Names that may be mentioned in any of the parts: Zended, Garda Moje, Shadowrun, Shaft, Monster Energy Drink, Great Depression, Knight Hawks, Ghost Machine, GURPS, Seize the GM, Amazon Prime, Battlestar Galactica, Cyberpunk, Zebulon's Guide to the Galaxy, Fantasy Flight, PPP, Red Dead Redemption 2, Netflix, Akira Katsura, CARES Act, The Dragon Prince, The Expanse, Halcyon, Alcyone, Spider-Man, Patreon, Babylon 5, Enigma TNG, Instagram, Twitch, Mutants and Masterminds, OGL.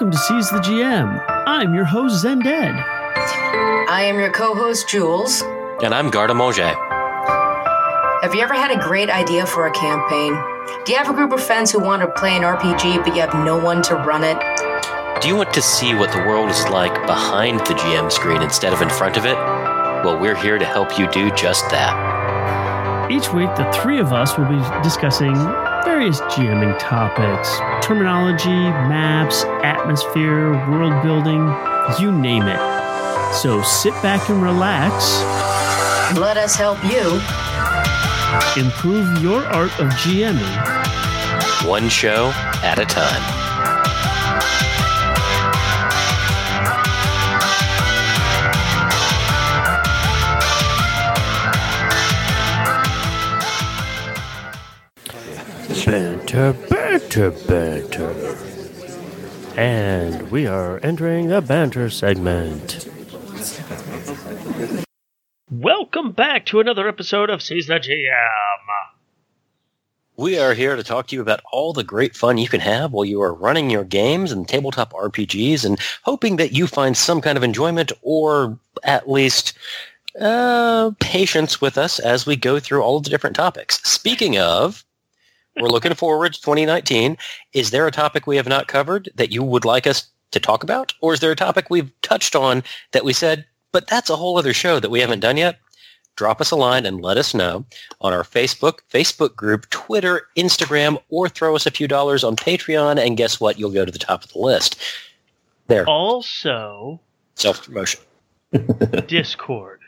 Welcome to Seize the GM. I'm your host, Zended. I am your co-host, Jules. And I'm Garda Moje. Have you ever had a great idea for a campaign? Do you have a group of friends who want to play an RPG, but you have no one to run it? Do you want to see what the world is like behind the GM screen instead of in front of it? Well, we're here to help you do just that. Each week, the three of us will be discussing various GMing topics, terminology, maps, atmosphere, world building, you name it. So sit back and relax. Let us help you improve your art of GMing. One show at a time. Banter. And we are entering the banter segment. Welcome back to another episode of Seize the GM. We are here to talk to you about all the great fun you can have while you are running your games and tabletop RPGs and hoping that you find some kind of enjoyment or at least patience with us as we go through all of the different topics. Speaking of, we're looking forward to 2019. Is there a topic we have not covered that you would like us to talk about? Or is there a topic we've touched on that we said, but that's a whole other show that we haven't done yet? Drop us a line and let us know on our Facebook group, Twitter, Instagram, or throw us a few dollars on Patreon, and guess what? You'll go to the top of the list. There. Also, self-promotion. Discord.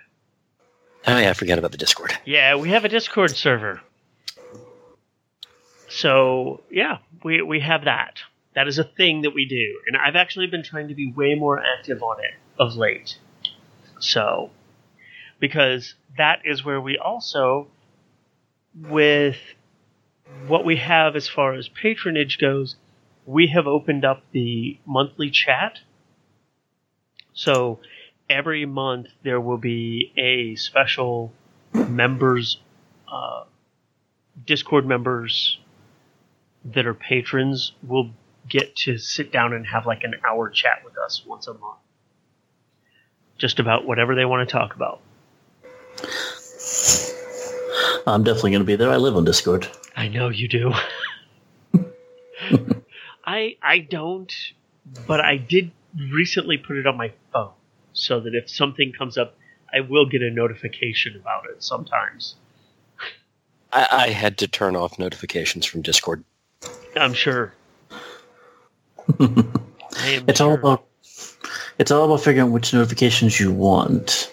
Oh, yeah, I forgot about the Discord. Yeah, we have a Discord server. So, yeah, we have that. That is a thing that we do. And I've actually been trying to be way more active on it of late. So, because that is where we also, with what we have as far as patronage goes, we have opened up the monthly chat. So, every month there will be a special Discord members that are patrons will get to sit down and have like an hour chat with us once a month. Just about whatever they want to talk about. I'm definitely going to be there. I live on Discord. I know you do. I don't, but I did recently put it on my phone so that if something comes up, I will get a notification about it sometimes. I had to turn off notifications from Discord. I'm sure. It's all about figuring out which notifications you want.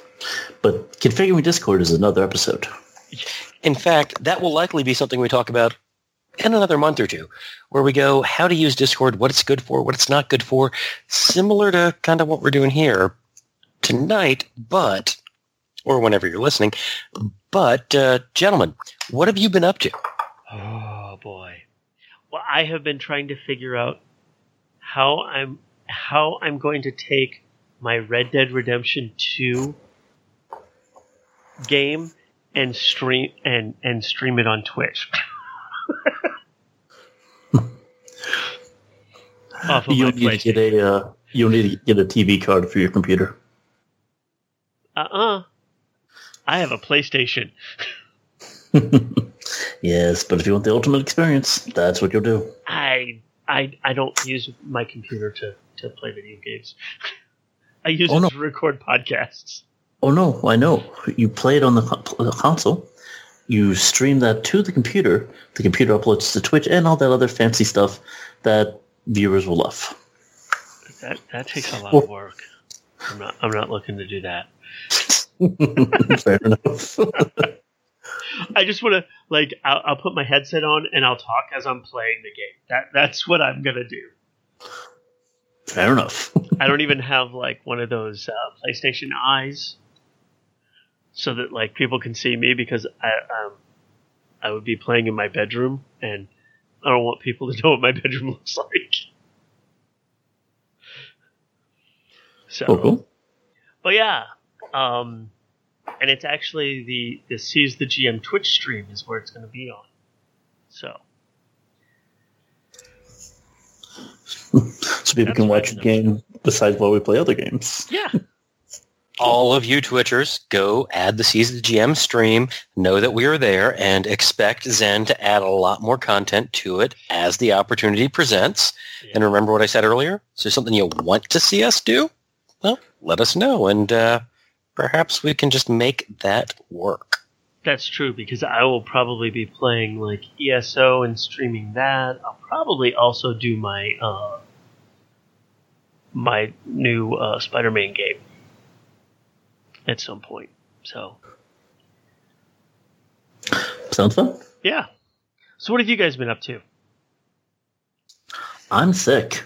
But configuring Discord is another episode. In fact, that will likely be something we talk about in another month or two, where we go how to use Discord, what it's good for, what it's not good for, similar to kind of what we're doing here tonight, but, or whenever you're listening, but, gentlemen, what have you been up to? Oh, boy. Well, I have been trying to figure out how I'm going to take my Red Dead Redemption 2 game and stream it on Twitch. Off of you'll need to get a TV card for your computer. I have a PlayStation. Yes, but if you want the ultimate experience, that's what you'll do. I don't use my computer to play video games. I use it to record podcasts. Oh, no, I know. You play it on the console. You stream that to the computer. The computer uploads to Twitch and all that other fancy stuff that viewers will love. That takes a lot of work. I'm not looking to do that. Fair enough. I just want to, like, I'll put my headset on and I'll talk as I'm playing the game. That's what I'm gonna do. Fair enough. I don't even have like one of those PlayStation eyes, so that like people can see me, because I would be playing in my bedroom and I don't want people to know what my bedroom looks like. So, cool. But yeah. And it's actually the Seize the GM Twitch stream is where it's going to be on. So So people can watch a game besides while we play other games. Yeah. All of you Twitchers, go add the Seize the GM stream, know that we are there, and expect Zen to add a lot more content to it as the opportunity presents. Yeah. And remember what I said earlier? Is there something you want to see us do? Well, let us know, and perhaps we can just make that work. That's true, because I will probably be playing like ESO and streaming that. I'll probably also do my my new Spider-Man game at some point. So sounds fun. Yeah. So what have you guys been up to? I'm sick.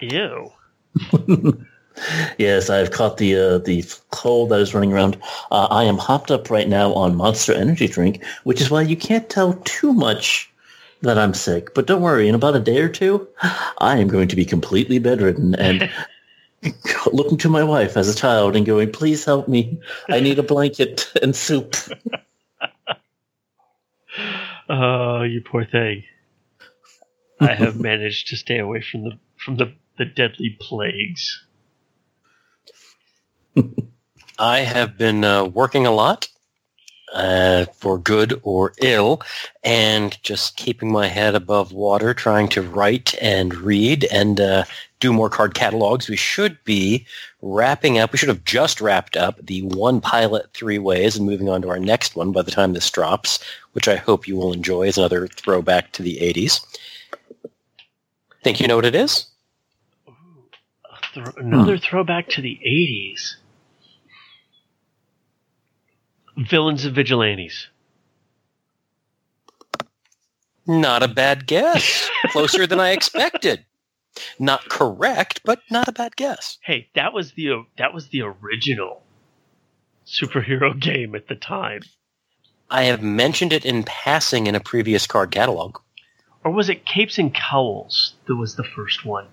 Ew. Yes, I've caught the cold that is running around. I am hopped up right now on Monster Energy Drink, which is why you can't tell too much that I'm sick. But don't worry, in about a day or two, I am going to be completely bedridden and looking to my wife as a child and going, please help me. I need a blanket and soup. Oh, you poor thing. I have managed to stay away from the deadly plagues. I have been working a lot, for good or ill, and just keeping my head above water, trying to write and read and do more card catalogs. We should be wrapping up. We should have just wrapped up the One Pilot 3 Ways and moving on to our next one by the time this drops, which I hope you will enjoy as another throwback to the 80s. Think you know what it is? Another throwback to the 80s. Villains and Vigilantes. Not a bad guess. Closer than I expected. Not correct, but not a bad guess. Hey, that was the original superhero game at the time. I have mentioned it in passing in a previous card catalog. Or was it Capes and Cowls that was the first one?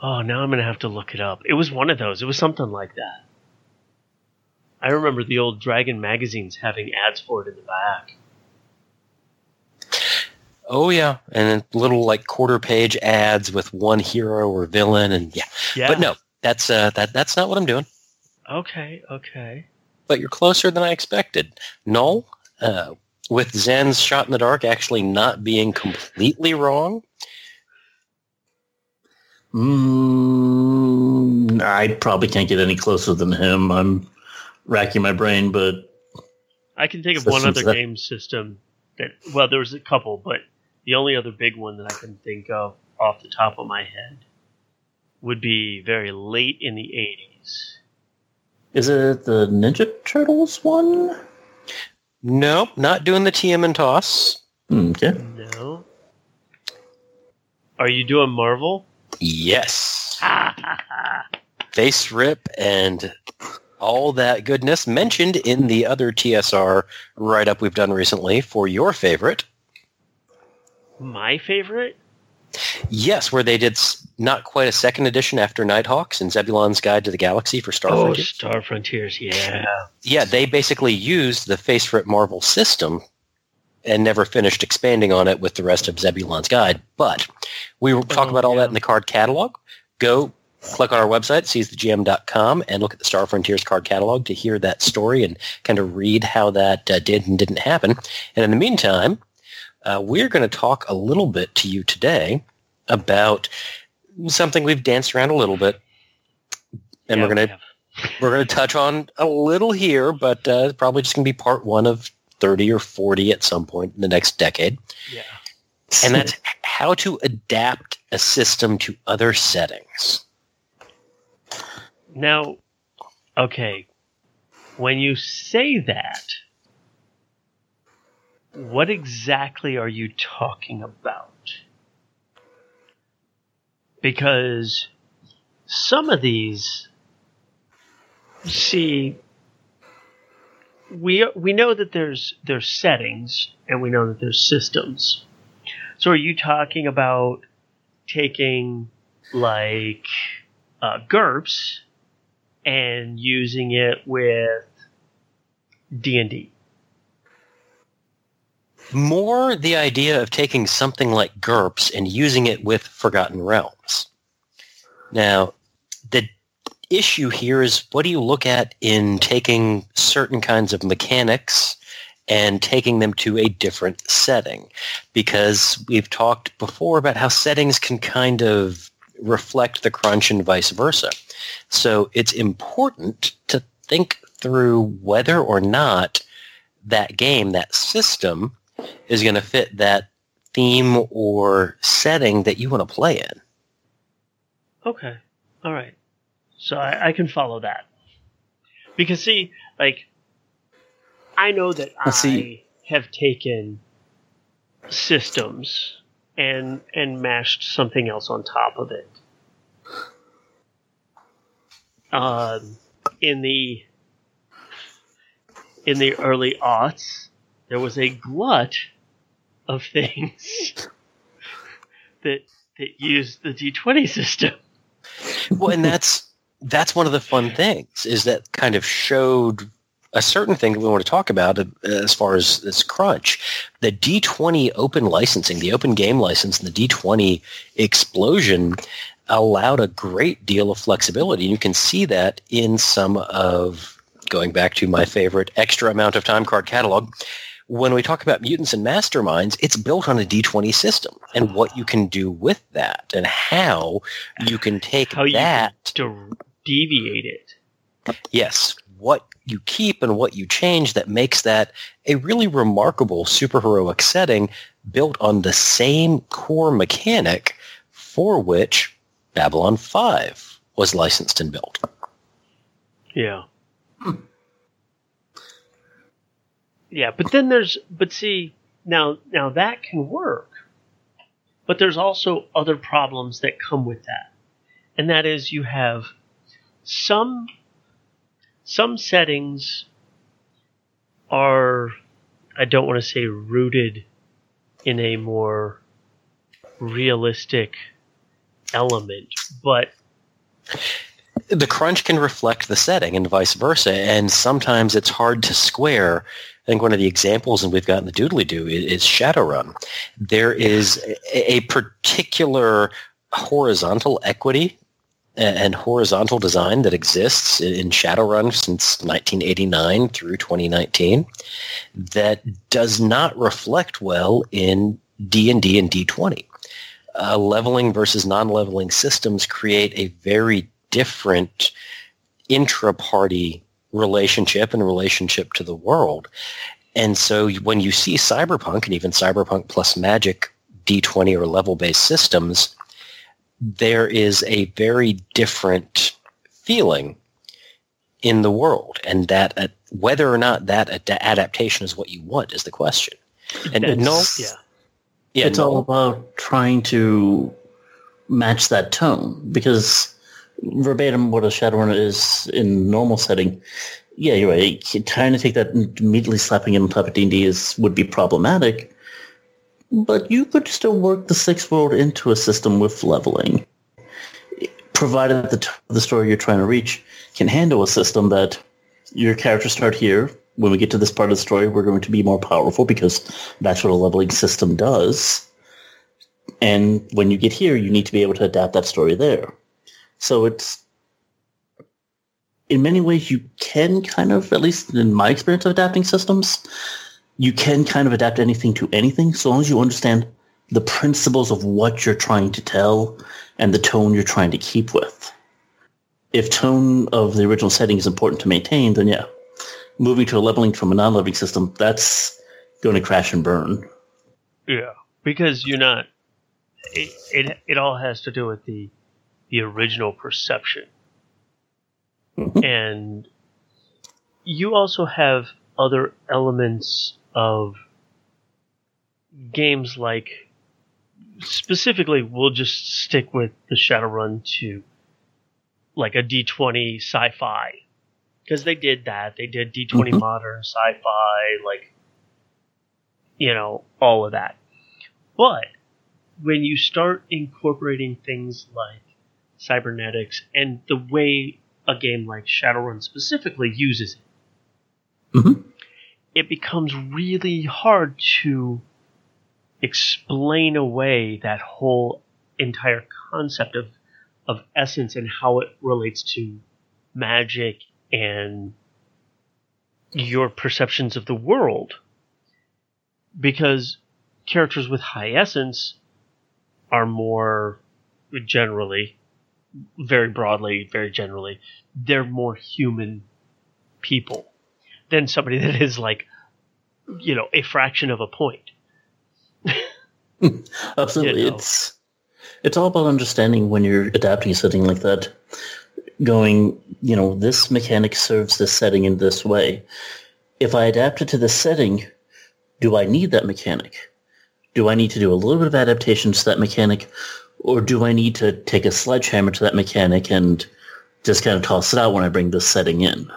Oh, now I'm going to have to look it up. It was one of those. It was something like that. I remember the old Dragon magazines having ads for it in the back. Oh, yeah. And little, like, quarter-page ads with one hero or villain. And yeah. But no, that's not what I'm doing. Okay. But you're closer than I expected. No, with Zen's shot in the dark actually not being completely wrong. I probably can't get any closer than him. I'm racking my brain, but I can think of one other game system that, well, there was a couple, but the only other big one that I can think of off the top of my head would be very late in the 80s. Is it the Ninja Turtles one? Nope, not doing the TM and toss. Okay. No. Are you doing Marvel? Yes. Face rip and all that goodness mentioned in the other TSR write-up we've done recently for your favorite. My favorite? Yes, where they did not quite a second edition after Knight Hawks and Zebulon's Guide to the Galaxy for Star Frontiers. Oh, Star Frontiers, yeah. Yeah, they basically used the Face Rip Marvel system and never finished expanding on it with the rest of Zebulon's Guide. But we will talk about all that in the card catalog. Go click on our website, seizethegm.com, and look at the Star Frontiers card catalog to hear that story and kind of read how that did and didn't happen. And in the meantime, we're going to talk a little bit to you today about something we've danced around a little bit. And we're going to touch on a little here, but probably just going to be part one of 30 or 40 at some point in the next decade. Yeah. And that's how to adapt a system to other settings. Now, okay, when you say that, what exactly are you talking about? Because some of these, see, we know that there's settings and we know that there's systems. So are you talking about taking like GURPS and using it with D&D? more the idea of taking something like GURPS and using it with Forgotten Realms. Now, the issue here is, what do you look at in taking certain kinds of mechanics and taking them to a different setting? Because we've talked before about how settings can kind of reflect the crunch and vice versa. So it's important to think through whether or not that game, that system, is going to fit that theme or setting that you want to play in. Okay. All right. So I can follow that. Because, see, like, I know that I have taken systems and mashed something else on top of it. In the early aughts, there was a glut of things that used the D20 system. Well, and that's one of the fun things, is that kind of showed a certain thing that we want to talk about as far as this crunch. The D20 open licensing, the open game license, and the D20 explosion allowed a great deal of flexibility. And you can see that in some of, going back to my favorite extra amount of time card catalog, when we talk about Mutants and Masterminds, it's built on a D20 system and what you can do with that and how you can take how that to deviate it. Yes. What you keep and what you change that makes that a really remarkable superheroic setting built on the same core mechanic for which Babylon 5 was licensed and built. Yeah. Yeah, but then now that can work. But there's also other problems that come with that. And that is, you have some settings are, I don't want to say rooted in a more realistic element, but the crunch can reflect the setting and vice versa, and sometimes it's hard to square. I think one of the examples, and we've gotten the doodly-doo, is Shadowrun. There is a particular horizontal equity and horizontal design that exists in Shadowrun since 1989 through 2019 that does not reflect well in D&D and D20. Leveling versus non-leveling systems create a very different intra-party relationship and relationship to the world. And so when you see Cyberpunk, and even Cyberpunk plus Magic D20 or level-based systems, there is a very different feeling in the world, and that whether or not that adaptation is what you want is the question. And it's all about trying to match that tone, because verbatim what a Shadowrun is in normal setting, yeah, you're right. Trying to take that and immediately slapping it on top of D&D would be problematic. But you could still work the sixth world into a system with leveling, provided the story you're trying to reach can handle a system that your characters start here. When we get to this part of the story, we're going to be more powerful because that's what a leveling system does. And when you get here, you need to be able to adapt that story there. So it's, in many ways, you can kind of, at least in my experience of adapting systems, you can kind of adapt anything to anything, so long as you understand the principles of what you're trying to tell and the tone you're trying to keep with. If tone of the original setting is important to maintain, then yeah, moving to a leveling from a non-leveling system, that's going to crash and burn. Yeah, because you're not... It all has to do with the original perception. Mm-hmm. And you also have other elements of games like, specifically, we'll just stick with the Shadowrun to like a D20 sci-fi, because they did that. They did D20 mm-hmm. modern sci-fi, like, you know, all of that. But when you start incorporating things like cybernetics and the way a game like Shadowrun specifically uses it, mm-hmm. it becomes really hard to explain away that whole entire concept of essence and how it relates to magic and your perceptions of the world. Because characters with high essence are more generally, very broadly, very generally, they're more human people than somebody that is like, you know, a fraction of a point. Absolutely. You know? It's all about understanding when you're adapting something like that, going, you know, this mechanic serves this setting in this way. If I adapt it to this setting, do I need that mechanic? Do I need to do a little bit of adaptation to that mechanic, or do I need to take a sledgehammer to that mechanic and just kind of toss it out when I bring this setting in?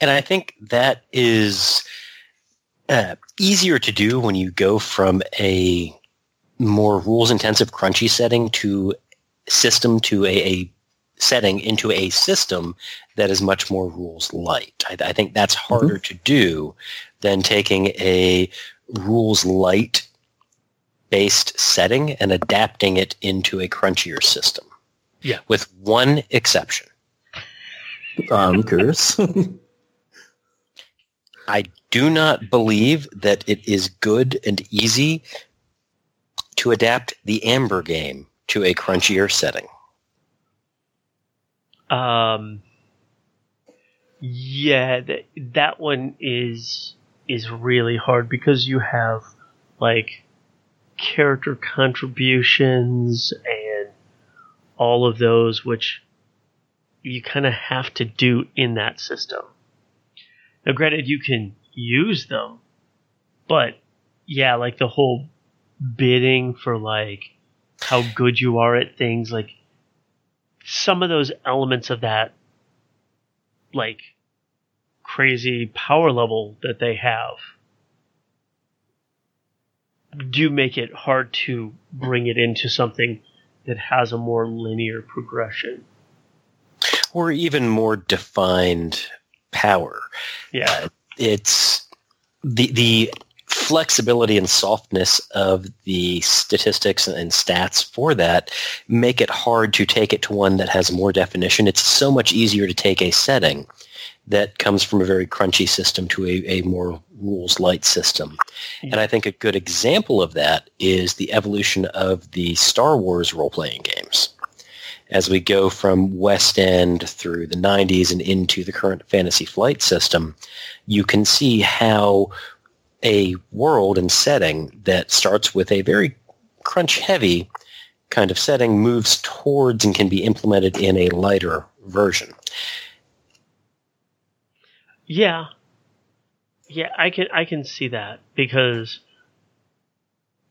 And I think that is easier to do when you go from a more rules-intensive, crunchy setting to system to a setting into a system that is much more rules-light. I think that's harder to do than taking a rules-light based setting and adapting it into a crunchier system. Yeah. With one exception. Curse. I do not believe that it is good and easy to adapt the Amber game to a crunchier setting. Yeah, that one is really hard because you have like character contributions and all of those, which you kind of have to do in that system. Now, granted, you can use them, but yeah, like the whole bidding for like how good you are at things, like some of those elements of that, like crazy power level that they have, do make it hard to bring it into something that has a more linear progression. Or even more defined power. Yeah. It's the flexibility and softness of the statistics and stats for that make it hard to take it to one that has more definition. It's so much easier to take a setting that comes from a very crunchy system to a more rules-light system. And I think a good example of that is the evolution of the Star Wars role-playing games. As we go from West End through the 90s and into the current Fantasy Flight system, you can see how a world and setting that starts with a very crunch-heavy kind of setting moves towards and can be implemented in a lighter version. Yeah. Yeah, I can see that because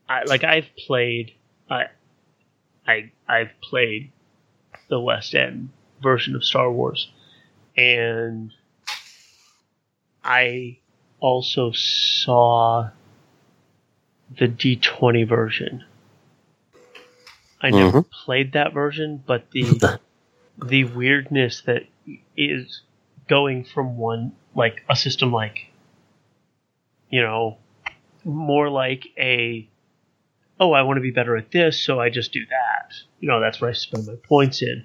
I've played the West End version of Star Wars, and I also saw the D20 version. I never played that version, but the weirdness that is going from one, like a system like, you know, more like a, oh, I want to be better at this, so I just do that. You know, that's what I spend my points in.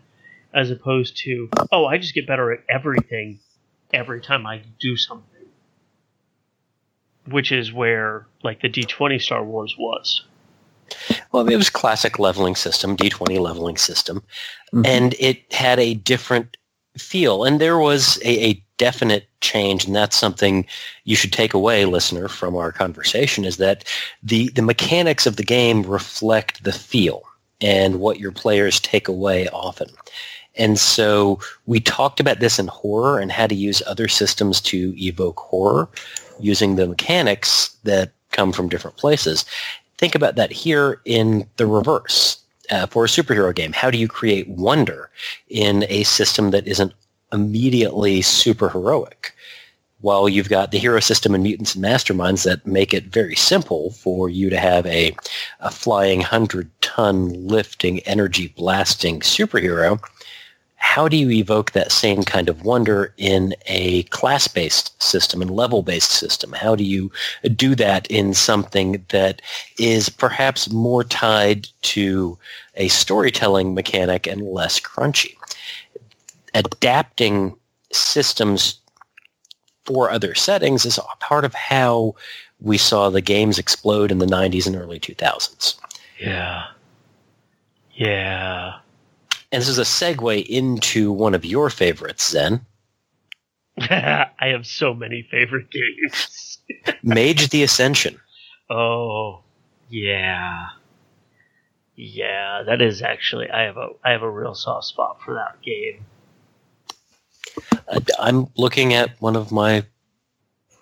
As opposed to, oh, I just get better at everything every time I do something. Which is where, like, the D20 Star Wars was. Well, it was classic leveling system, D20 leveling system. And it had a different feel. And there was a definite change, and that's something you should take away, listener, from our conversation, is that the mechanics of the game reflect the feel and what your players take away often. And so we talked about this in horror and how to use other systems to evoke horror using the mechanics that come from different places. Think about that here in the reverse. For a superhero game, how do you create wonder in a system that isn't immediately super heroic? While you've got the hero system and Mutants and Masterminds that make it very simple for you to have a flying 100-ton lifting energy blasting superhero, how do you evoke that same kind of wonder in a class-based system and level-based system? How do you do that in something that is perhaps more tied to a storytelling mechanic and less crunchy? Adapting systems for other settings is part of how we saw the games explode in the 90s and early 2000s. Yeah. And this is a segue into one of your favorites, Zen. I have so many favorite games. Mage the Ascension. Oh, yeah. Yeah, that is actually, I have a real soft spot for that game. I'm looking at one of my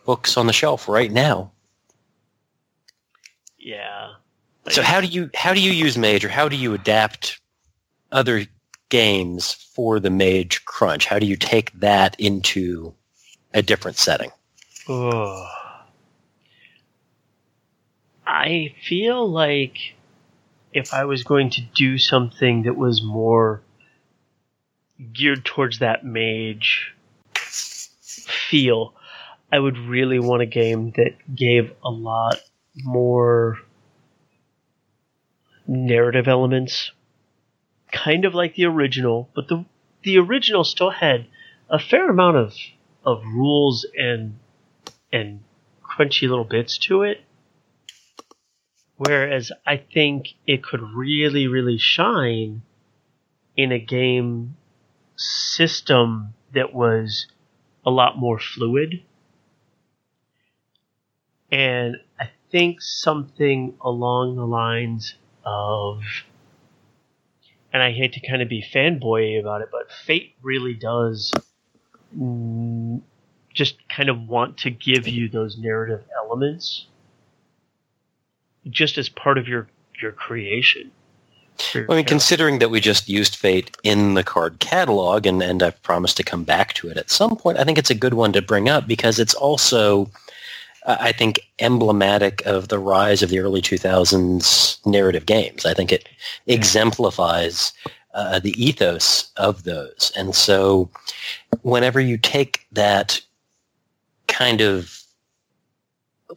books on the shelf right now. Yeah. So how do you use Mage, or how do you adapt other games for the Mage crunch? How do you take that into a different setting? Oh. I feel like if I was going to do something that was more geared towards that Mage feel, I would really want a game that gave a lot more narrative elements, kind of like the original, but the original still had a fair amount of rules and crunchy little bits to it, whereas I think it could really, really shine in a game system that was a lot more fluid. And I think something along the lines of, and I hate to kind of be fanboy about it, but Fate really does just kind of want to give you those narrative elements just as part of your creation. Well, I mean, considering that we just used Fate in the card catalog, and I've promised to come back to it at some point, I think it's a good one to bring up because it's also, I think, emblematic of the rise of the early 2000s narrative games. I think it exemplifies the ethos of those. And so whenever you take that kind of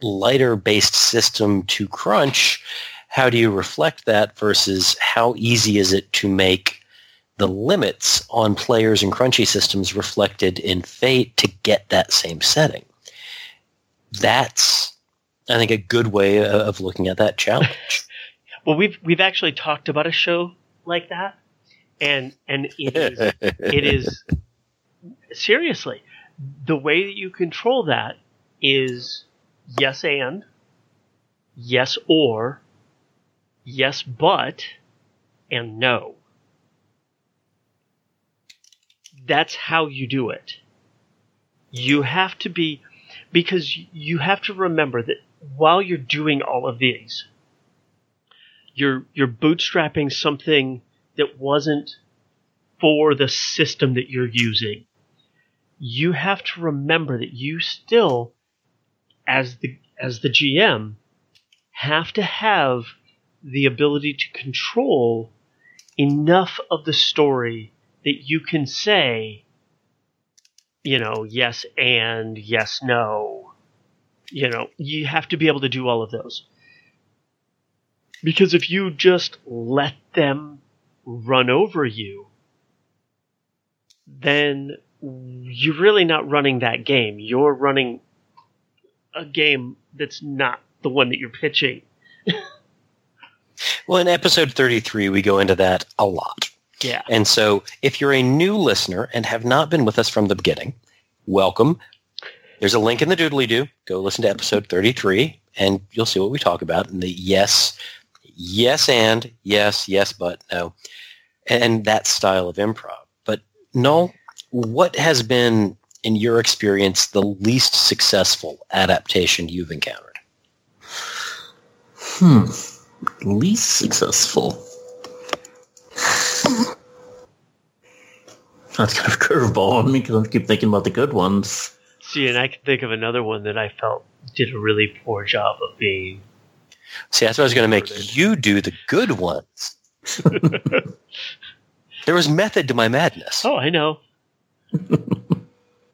lighter-based system to crunch, how do you reflect that versus how easy is it to make the limits on players and crunchy systems reflected in Fate to get that same setting? That's, I think, a good way of looking at that challenge. Well, we've actually talked about a show like that, and it is it is seriously the way that you control that is yes and, yes or, yes but, and no. That's how you do it. You have to be. Because you have to remember that while you're doing all of these, you're bootstrapping something that wasn't for the system that you're using. You have to remember that you still, as the GM, have to have the ability to control enough of the story that you can say, you know, yes and, yes, no. You know, you have to be able to do all of those. Because if you just let them run over you, then you're really not running that game. You're running a game that's not the one that you're pitching. Well, in episode 33, we go into that a lot. Yeah. And so if you're a new listener and have not been with us from the beginning, welcome. There's a link in the doodly-doo. Go listen to episode 33, and you'll see what we talk about in the yes and, yes but, no, and that style of improv. But, Noel, what has been, in your experience, the least successful adaptation you've encountered? Least successful? That's kind of a curveball on me because I keep thinking about the good ones. See, and I can think of another one that I felt did a really poor job of being. See, that's what I was going to make you do the good ones. There was method to my madness. Oh, I know.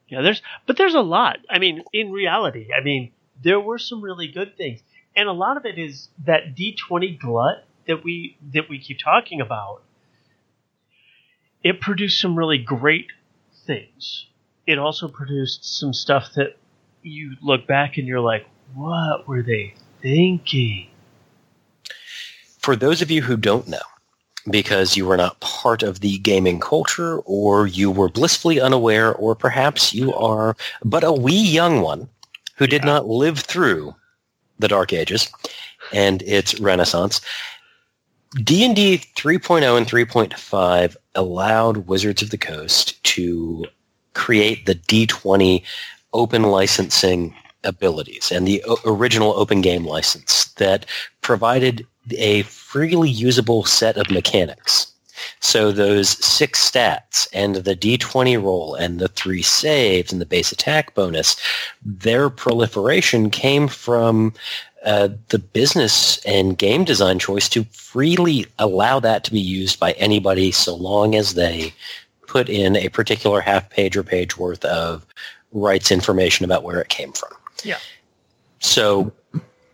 Yeah, there's a lot. I mean, in reality, I mean, there were some really good things. And a lot of it is that D20 glut that we keep talking about. It produced some really great things. It also produced some stuff that you look back and you're like, what were they thinking? For those of you who don't know, because you were not part of the gaming culture, or you were blissfully unaware, or perhaps you are but a wee young one who did not live through the Dark Ages and its renaissance, D&D 3.0 and 3.5 allowed Wizards of the Coast to create the D20 open licensing abilities and the original open game license that provided a freely usable set of mechanics. So those 6 stats and the D20 roll and the 3 saves and the base attack bonus, their proliferation came from the business and game design choice to freely allow that to be used by anybody so long as they put in a particular half page or page worth of rights information about where it came from. Yeah. So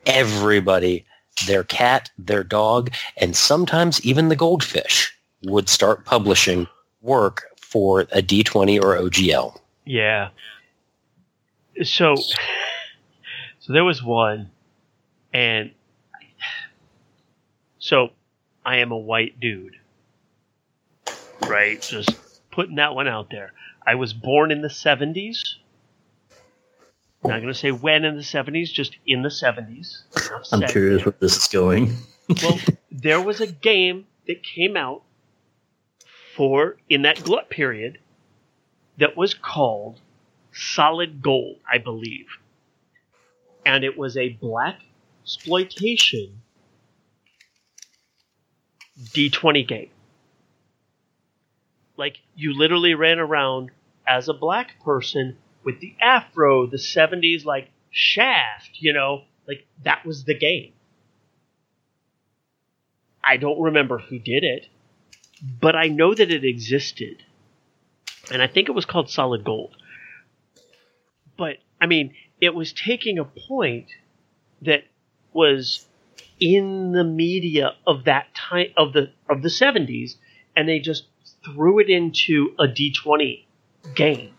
everybody, their cat, their dog, and sometimes even the goldfish would start publishing work for a D20 or OGL. Yeah. So there was one, and so I am a white dude, right? Just putting that one out there. I was born in the 70s. I'm not going to say when in the 70s, just in the 70s. I'm curious where this is going. Well, there was a game that came out in that glut period that was called Solid Gold, I believe. And it was a black exploitation D20 game. Like, you literally ran around as a black person with the afro, the 70s, like, Shaft, you know? Like, that was the game. I don't remember who did it, but I know that it existed. And I think it was called Solid Gold. But, I mean, it was taking a point that was in the media of that time, of the 70s, and they just threw it into a D20 game.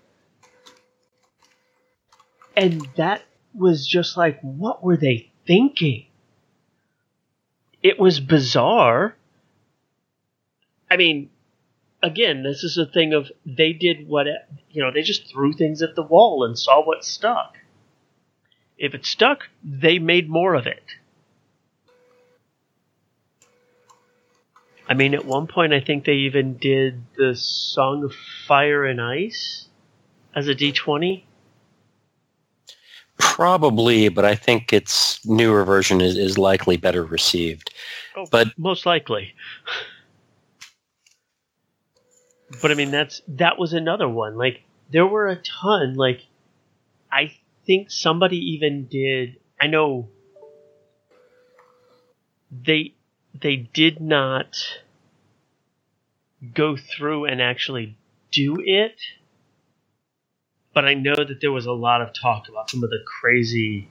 And that was just like, what were they thinking? It was bizarre. I mean, again, this is a thing of they did what, you know, they just threw things at the wall and saw what stuck. If it stuck, they made more of it. I mean, at one point, I think they even did the Song of Fire and Ice as a D20. Probably, but I think its newer version is likely better received. Oh, but most likely. But I mean, that was another one. Like, there were a ton. Like, I think somebody even did. I know they did not go through and actually do it. But I know that there was a lot of talk about some of the crazy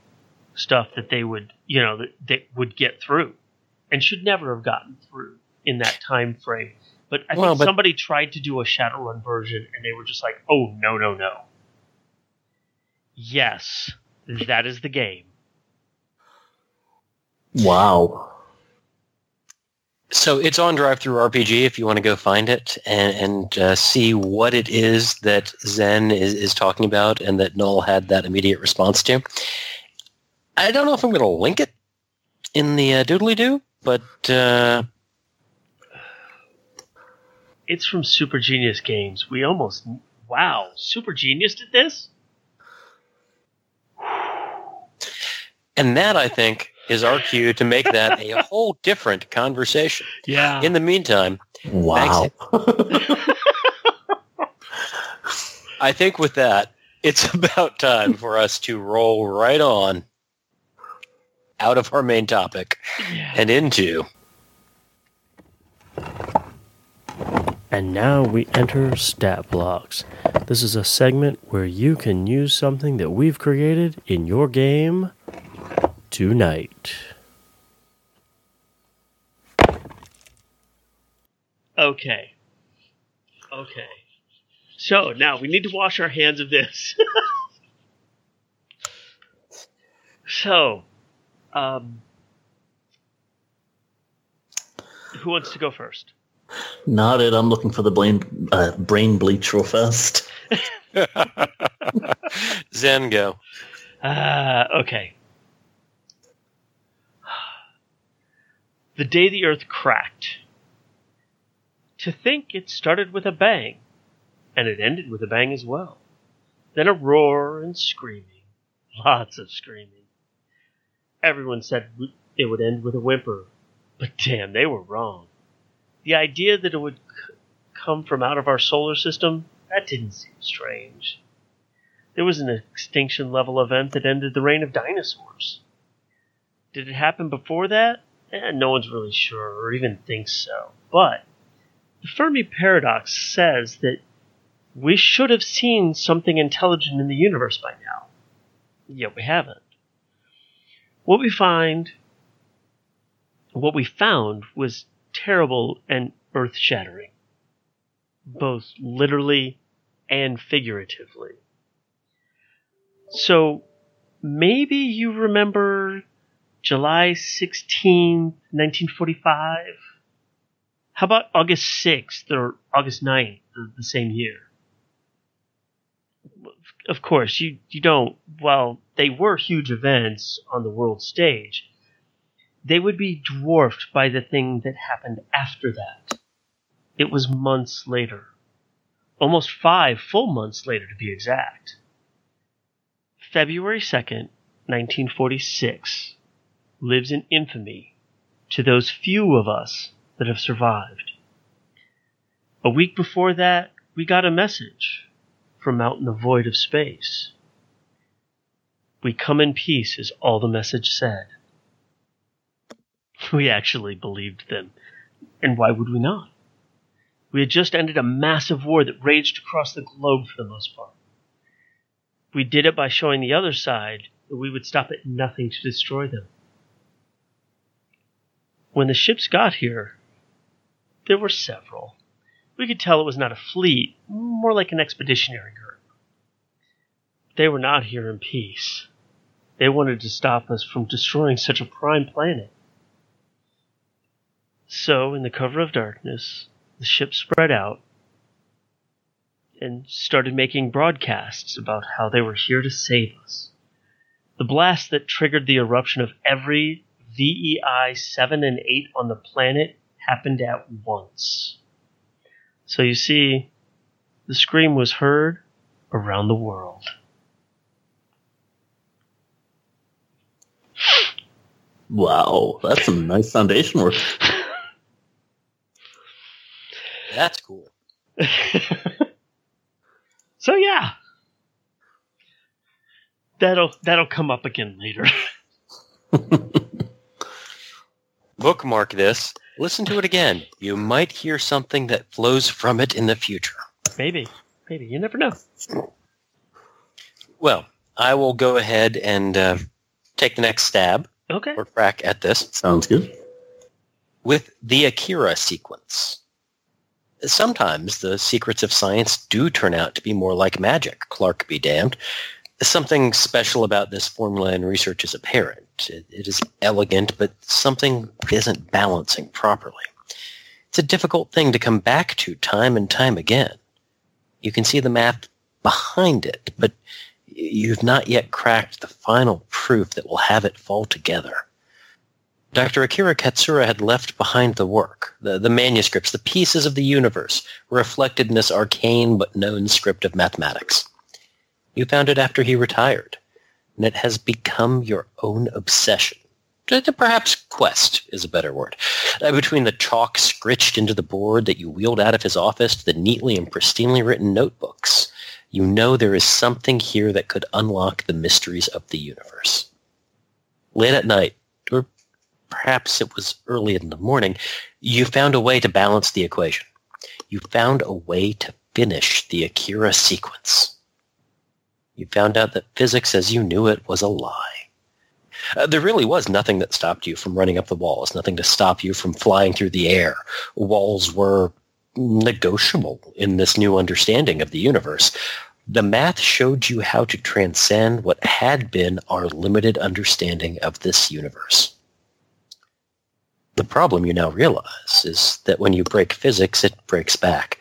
stuff that they would, you know, that would get through and should never have gotten through in that time frame. But I think somebody tried to do a Shadowrun version, and they were just like, oh, no, no, no. Yes, that is the game. Wow. So it's on DriveThruRPG if you want to go find it and see what it is that Zen is talking about and that Noel had that immediate response to. I don't know if I'm going to link it in the doodly-doo, but... It's from Super Genius Games. We almost... Wow, Super Genius did this? And that, I think... is our cue to make that a whole different conversation. Yeah. In the meantime, wow. I think with that, it's about time for us to roll right on out of our main topic and into And now we enter Stat Blocks. This is a segment where you can use something that we've created in your game tonight. Okay. So now we need to wash our hands of this. So, who wants to go first? Not it. I'm looking for the brain bleach real fast. Zen, go. Okay. The day the earth cracked. To think it started with a bang, and it ended with a bang as well. Then a roar and screaming. Lots of screaming. Everyone said it would end with a whimper, but damn, they were wrong. The idea that it would come from out of our solar system, that didn't seem strange. There was an extinction-level event that ended the reign of dinosaurs. Did it happen before that? No one's really sure, or even thinks so. But the Fermi Paradox says that we should have seen something intelligent in the universe by now. Yet we haven't. What we found was terrible and earth-shattering, both literally and figuratively. So maybe you remember July 16, 1945? How about August 6th or August 9th of the same year? Of course, you don't. Well, they were huge events on the world stage. They would be dwarfed by the thing that happened after that. It was months later. Almost 5 full months later, to be exact. February 2nd, 1946, lives in infamy to those few of us that have survived. A week before that, we got a message from out in the void of space. We come in peace is all the message said. We actually believed them. And why would we not? We had just ended a massive war that raged across the globe for the most part. We did it by showing the other side that we would stop at nothing to destroy them. When the ships got here, there were several. We could tell it was not a fleet, more like an expeditionary group. They were not here in peace. They wanted to stop us from destroying such a prime planet. So, in the cover of darkness, the ship spread out and started making broadcasts about how they were here to save us. The blast that triggered the eruption of every VEI 7 and 8 on the planet happened at once. So you see, the scream was heard around the world. Wow, that's some nice foundation work. That's cool. So yeah, that'll come up again later. Bookmark this. Listen to it again. You might hear something that flows from it in the future. Maybe you never know. Well, I will go ahead and take the next stab. Okay. Or crack at this. Sounds good. With the Akira sequence. Sometimes the secrets of science do turn out to be more like magic, Clark be damned. Something special about this formula in research is apparent. It is elegant, but something isn't balancing properly. It's a difficult thing to come back to time and time again. You can see the math behind it, but you've not yet cracked the final proof that will have it fall together. Dr. Akira Katsura had left behind the work, the manuscripts, the pieces of the universe, reflected in this arcane but known script of mathematics. You found it after he retired, and it has become your own obsession. Perhaps quest is a better word. Between the chalk scritched into the board that you wheeled out of his office to the neatly and pristinely written notebooks, you know there is something here that could unlock the mysteries of the universe. Late at night, or perhaps it was early in the morning, you found a way to balance the equation. You found a way to finish the Akira sequence. You found out that physics as you knew it was a lie. There really was nothing that stopped you from running up the walls, nothing to stop you from flying through the air. Walls were negotiable in this new understanding of the universe. The math showed you how to transcend what had been our limited understanding of this universe. The problem you now realize is that when you break physics, it breaks back.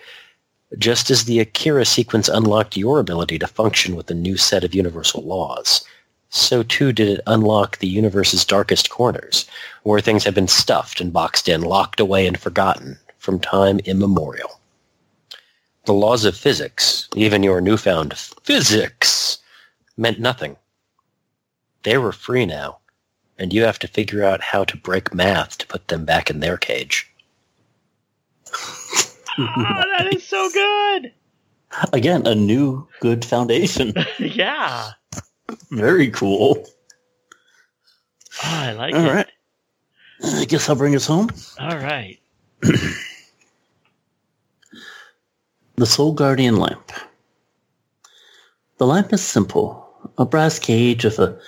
Just as the Akira sequence unlocked your ability to function with a new set of universal laws, so too did it unlock the universe's darkest corners, where things have been stuffed and boxed in, locked away and forgotten from time immemorial. The laws of physics, even your newfound physics, meant nothing. They were free now, and you have to figure out how to break math to put them back in their cage. Ah, that is so good! Again, a new good foundation. Yeah. Very cool. Oh, I like it. All right. I guess I'll bring us home. All right. The Soul Guardian Lamp. The lamp is simple. A brass cage with a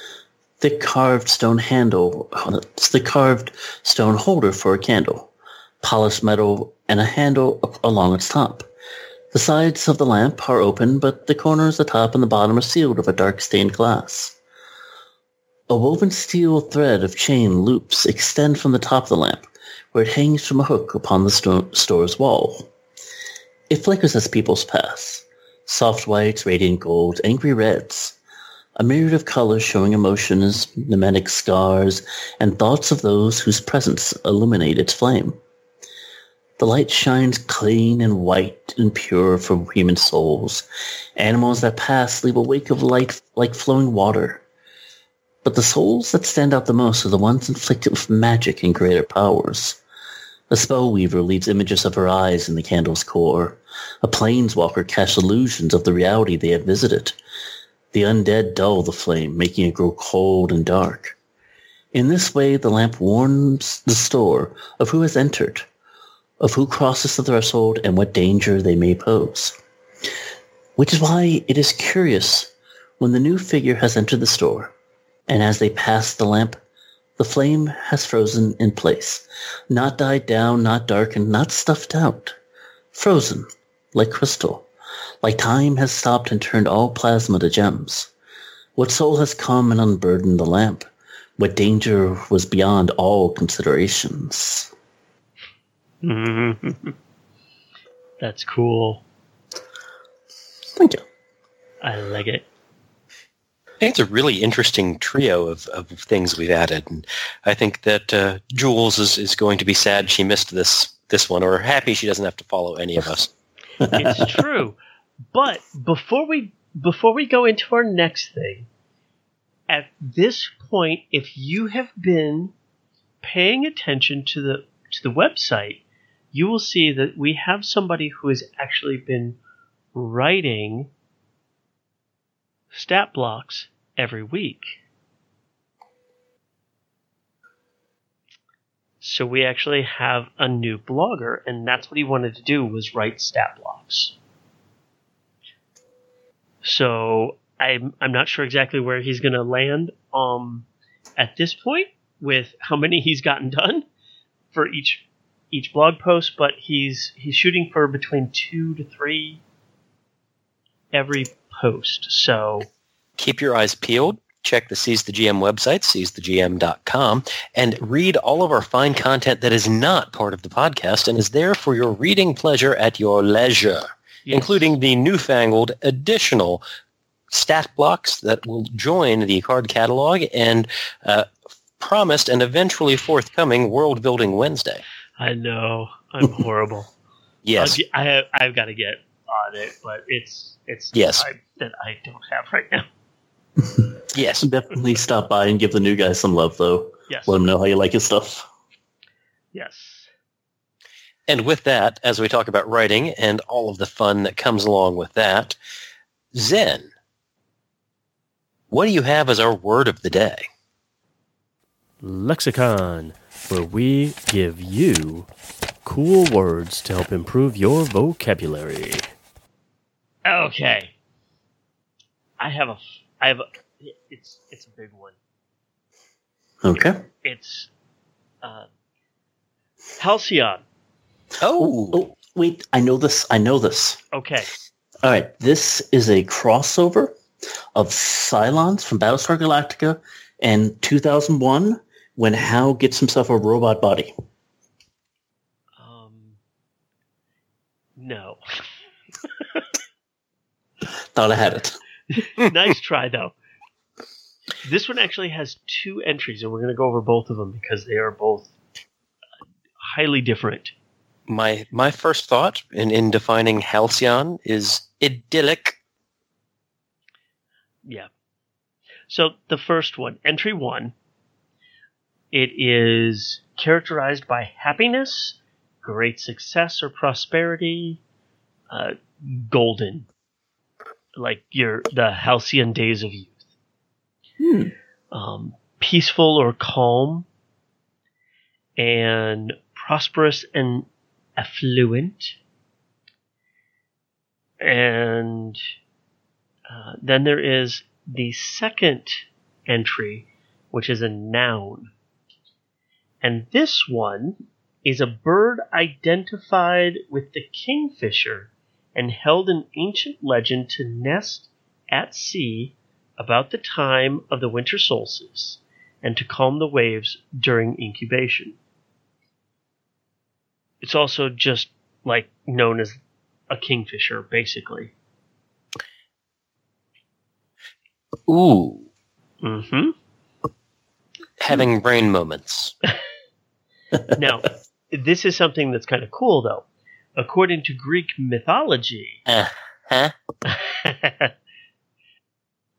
thick carved stone handle, the carved stone holder for a candle, polished metal, and a handle along its top. The sides of the lamp are open, but the corners, the top, and the bottom are sealed with a dark stained glass. A woven steel thread of chain loops extend from the top of the lamp, where it hangs from a hook upon the store's wall. It flickers as people pass. Soft whites, radiant gold, angry reds. A myriad of colors showing emotions, mimetic scars, and thoughts of those whose presence illuminate its flame. The light shines clean and white and pure from human souls. Animals that pass leave a wake of light like flowing water. But the souls that stand out the most are the ones inflicted with magic and greater powers. A spellweaver leaves images of her eyes in the candle's core. A planeswalker casts illusions of the reality they have visited. The undead dull the flame, making it grow cold and dark. In this way, the lamp warns the store of who has entered, of who crosses the threshold, and what danger they may pose. Which is why it is curious when the new figure has entered the store, and as they pass the lamp, the flame has frozen in place, not died down, not darkened, not stuffed out. Frozen, like crystal, like time has stopped and turned all plasma to gems. What soul has come and unburdened the lamp? What danger was beyond all considerations? Mm-hmm. That's cool. Thank you. I like it. I think it's a really interesting trio of things we've added, and I think that Jules is going to be sad she missed this one, or happy she doesn't have to follow any of us. It's true, but before we go into our next thing, at this point, if you have been paying attention to the website, you will see that we have somebody who has actually been writing stat blocks every week. So we actually have a new blogger, and that's what he wanted to do, was write stat blocks. So I'm not sure exactly where he's going to land at this point with how many he's gotten done for each blog post, but he's shooting for between 2 to 3 every post. So keep your eyes peeled. Check the Seize the GM website, seizethegm.com, and read all of our fine content that is not part of the podcast and is there for your reading pleasure at your leisure, yes, including the newfangled additional stat blocks that will join the card catalog and promised and eventually forthcoming World Building Wednesday. I know. I'm horrible. Yes. I've got to get on it, but it's yes, that I don't have right now. Yes. Definitely stop by and give the new guy some love, though. Yes. Let him know how you like his stuff. Yes. And with that, as we talk about writing and all of the fun that comes along with that, Zen, what do you have as our word of the day? Lexicon, where we give you cool words to help improve your vocabulary. Okay. I have a it's a big one. Okay. It's Halcyon. Oh, wait, I know this. Okay. All right, this is a crossover of Cylons from Battlestar Galactica and 2001 when Hal gets himself a robot body. No. Thought I had it. Nice try, though. This one actually has two entries, and we're going to go over both of them because they are both highly different. My first thought in defining Halcyon is idyllic. Yeah. So the first one, entry one, it is characterized by happiness, great success or prosperity, golden. Like the halcyon days of youth. Peaceful or calm, and prosperous and affluent. And then there is the second entry, which is a noun. And this one is a bird identified with the kingfisher and held an ancient legend to nest at sea about the time of the winter solstice and to calm the waves during incubation. It's also just like known as a kingfisher, basically. Ooh. Mm-hmm. Having brain moments. Now, this is something that's kind of cool, though. According to Greek mythology,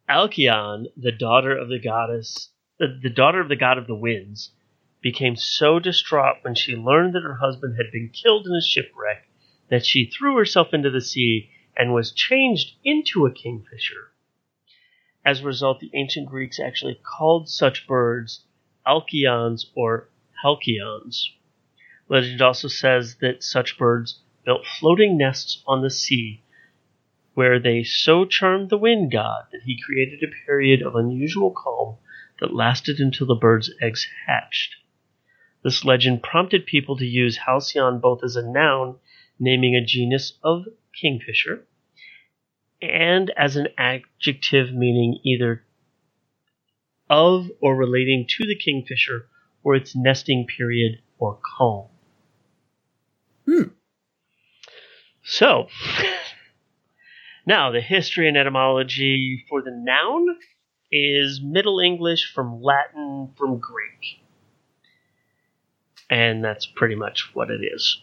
Alcyone, the daughter of the god of the winds, became so distraught when she learned that her husband had been killed in a shipwreck that she threw herself into the sea and was changed into a kingfisher. As a result, the ancient Greeks actually called such birds Alcyons or Halcyons. Legend also says that such birds built floating nests on the sea, where they so charmed the wind god that he created a period of unusual calm that lasted until the bird's eggs hatched. This legend prompted people to use halcyon both as a noun, naming a genus of kingfisher, and as an adjective meaning either of or relating to the kingfisher or its nesting period or calm. So... Now, the history and etymology for the noun is Middle English from Latin from Greek. And that's pretty much what it is.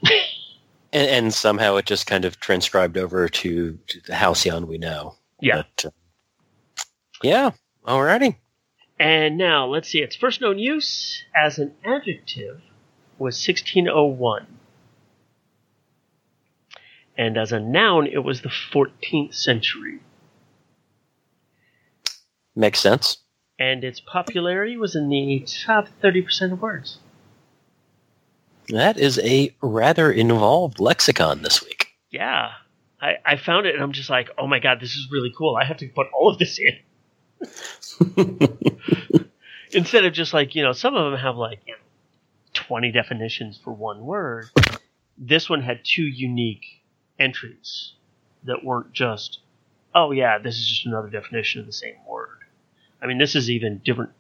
and somehow it just kind of transcribed over to the halcyon we know. Yeah. But, yeah, alrighty. And now, let's see, its first known use as an adjective was 1601. And as a noun, it was the 14th century. Makes sense. And its popularity was in the top 30% of words. That is a rather involved lexicon this week. Yeah. I found it, and I'm just like, oh my god, this is really cool. I have to put all of this in. Instead of just like, some of them have 20 definitions for one word. This one had two unique entries that weren't just, oh yeah, this is just another definition of the same word. I mean, this is even different,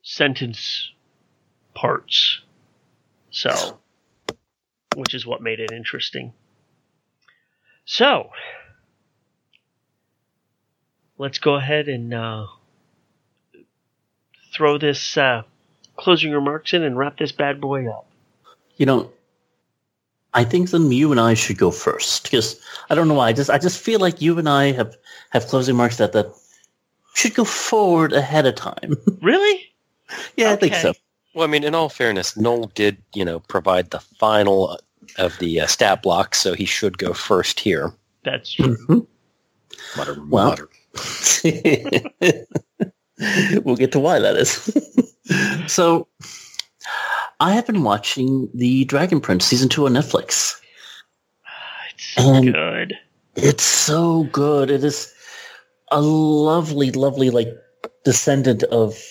sentence parts. So, which is what made it interesting. So, let's go ahead and throw this closing remarks in and wrap this bad boy up. I think then you and I should go first because I don't know why. I just feel like you and I have closing remarks that should go forward ahead of time. Really? Yeah, okay. I think so. Well, in all fairness, Noel did, provide the final of the stat block, so he should go first here. That's true. Mm-hmm. Mutter. We'll get to why that is. So I have been watching The Dragon Prince Season 2 on Netflix. It's so good. It's so good. It is a lovely, lovely, like, descendant of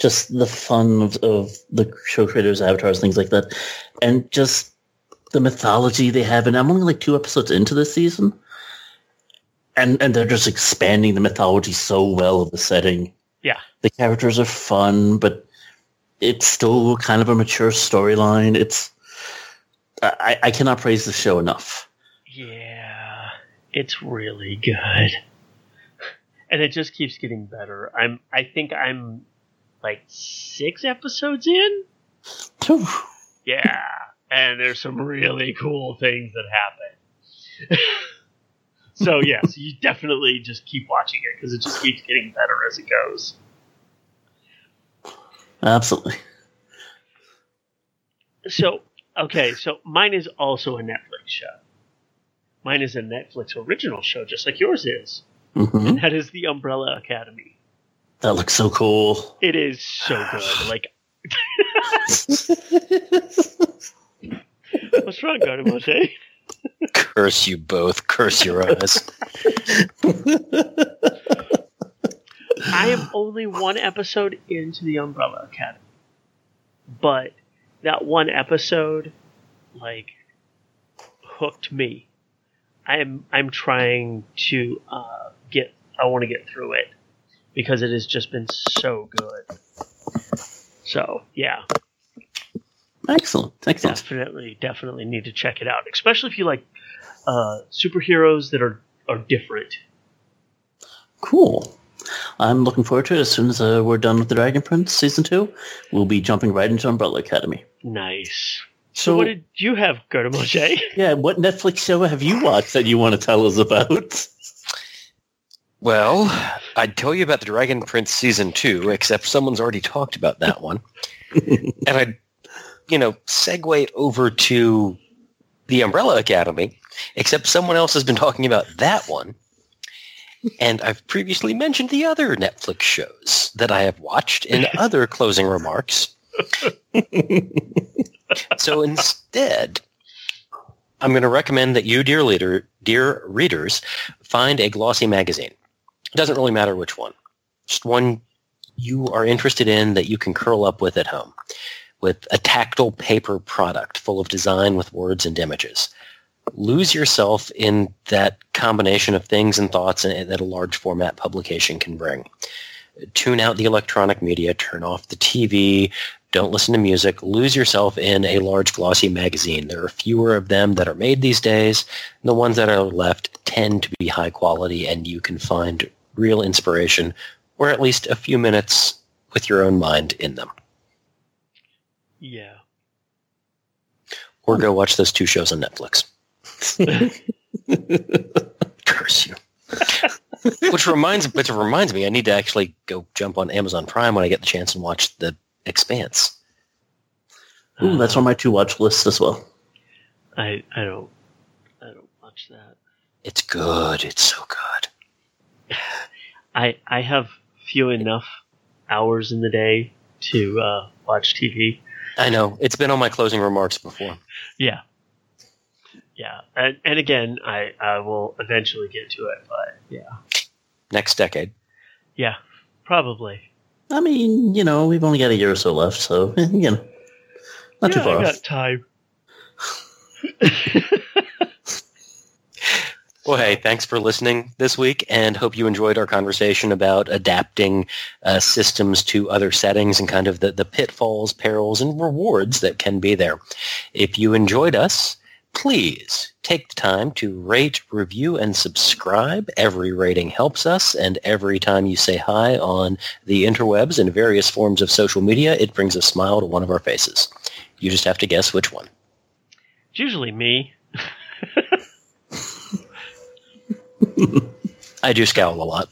just the fun of the show creators, avatars, things like that. And just the mythology they have. And I'm only, like, 2 episodes into this season. And they're just expanding the mythology so well of the setting. Yeah. The characters are fun, but it's still kind of a mature storyline. It's I cannot praise the show enough. Yeah, it's really good. And it just keeps getting better. I think I'm like 6 episodes in. Yeah. And there's some really cool things that happen. So, yes, you definitely just keep watching it because it just keeps getting better as it goes. Absolutely. So mine is also a Netflix show. Mine is a Netflix original show, just like yours is. Mm-hmm. And that is The Umbrella Academy. That looks so cool. It is so good. Like, what's wrong, Garden Moshe? Curse you both. Curse your eyes. I am only 1 episode into The Umbrella Academy. But that 1 episode, like, hooked me. I'm trying to I want to get through it because it has just been so good. So, yeah. Excellent. Definitely need to check it out, especially if you like superheroes that are different. Cool. I'm looking forward to it. As soon as we're done with The Dragon Prince Season 2, we'll be jumping right into Umbrella Academy. Nice. So what did you have, Gerda-Moshe? Yeah, what Netflix show have you watched that you want to tell us about? Well, I'd tell you about The Dragon Prince Season 2, except someone's already talked about that one. And I'd segue over to The Umbrella Academy, except someone else has been talking about that one. And I've previously mentioned the other Netflix shows that I have watched in other closing remarks. So instead, I'm going to recommend that you, dear readers, find a glossy magazine. It doesn't really matter which one. Just one you are interested in that you can curl up with at home, with a tactile paper product full of design with words and images. Lose yourself in that combination of things and thoughts that a large format publication can bring. Tune out the electronic media, turn off the TV, don't listen to music, lose yourself in a large glossy magazine. There are fewer of them that are made these days. The ones that are left tend to be high quality, and you can find real inspiration, or at least a few minutes with your own mind in them. Yeah. Or go watch those 2 shows on Netflix. Curse you. Which reminds me, I need to actually go jump on Amazon Prime when I get the chance and watch The Expanse. Ooh, that's on my 2 watch list as well. I don't watch that. It's good. It's so good. I have few enough hours in the day to watch TV. I know. It's been on my closing remarks before. Yeah. Yeah. And again, I will eventually get to it, but yeah. Next decade. Yeah, probably. I mean, we've only got a year or so left, so, not too far off. I got time. Well, hey, thanks for listening this week, and hope you enjoyed our conversation about adapting systems to other settings and kind of the pitfalls, perils, and rewards that can be there. If you enjoyed us, please take the time to rate, review, and subscribe. Every rating helps us, and every time you say hi on the interwebs and various forms of social media, it brings a smile to one of our faces. You just have to guess which one. It's usually me. I do scowl a lot.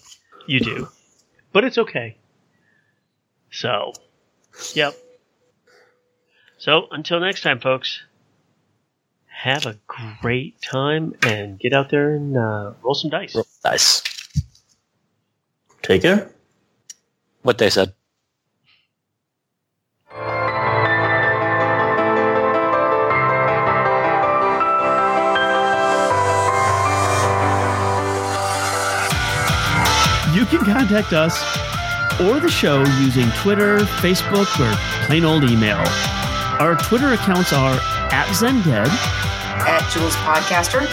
You do. But it's okay. So, yep. So, until next time, folks, have a great time and get out there and roll some dice. Roll dice. Take care. What they said. you can contact us or the show using Twitter, Facebook, or plain old email. Our Twitter accounts are @Zendead, @JulesPodcaster,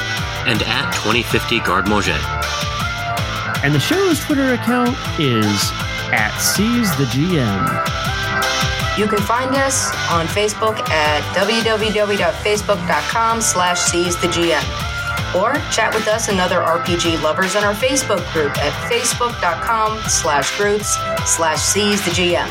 and @2050GuardMoget. And the show's Twitter account is @SeizeTheGM. You can find us on Facebook at www.facebook.com/SeizeTheGM, or chat with us and other RPG lovers in our Facebook group at facebook.com/groups/SeizeTheGM.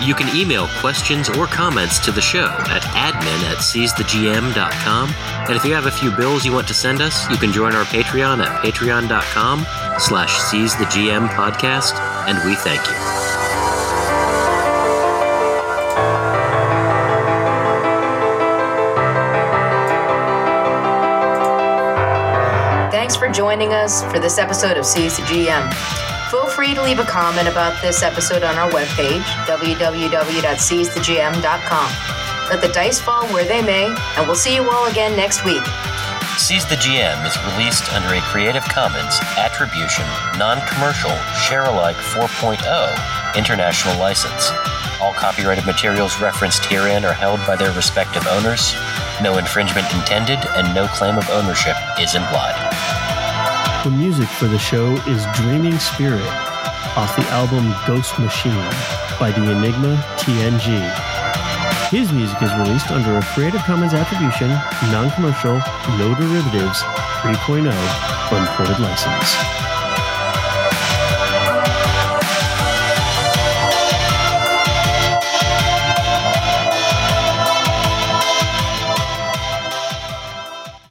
You can email questions or comments to the show at admin@seizethegm.com. And if you have a few bills you want to send us, you can join our Patreon at patreon.com/SeizeTheGM podcast, and we thank you. Thanks for joining us for this episode of Seize the GM. Feel free to leave a comment about this episode on our webpage, www.seizethegm.com. Let the dice fall where they may, and we'll see you all again next week. Seize the GM is released under a Creative Commons Attribution, Non-Commercial, Share-alike 4.0 international license. All copyrighted materials referenced herein are held by their respective owners. No infringement intended, and no claim of ownership is implied. The music for the show is Dreaming Spirit, off the album Ghost Machine by the Enigma TNG. His music is released under a Creative Commons Attribution, Non-Commercial, No Derivatives, 3.0 Unported license.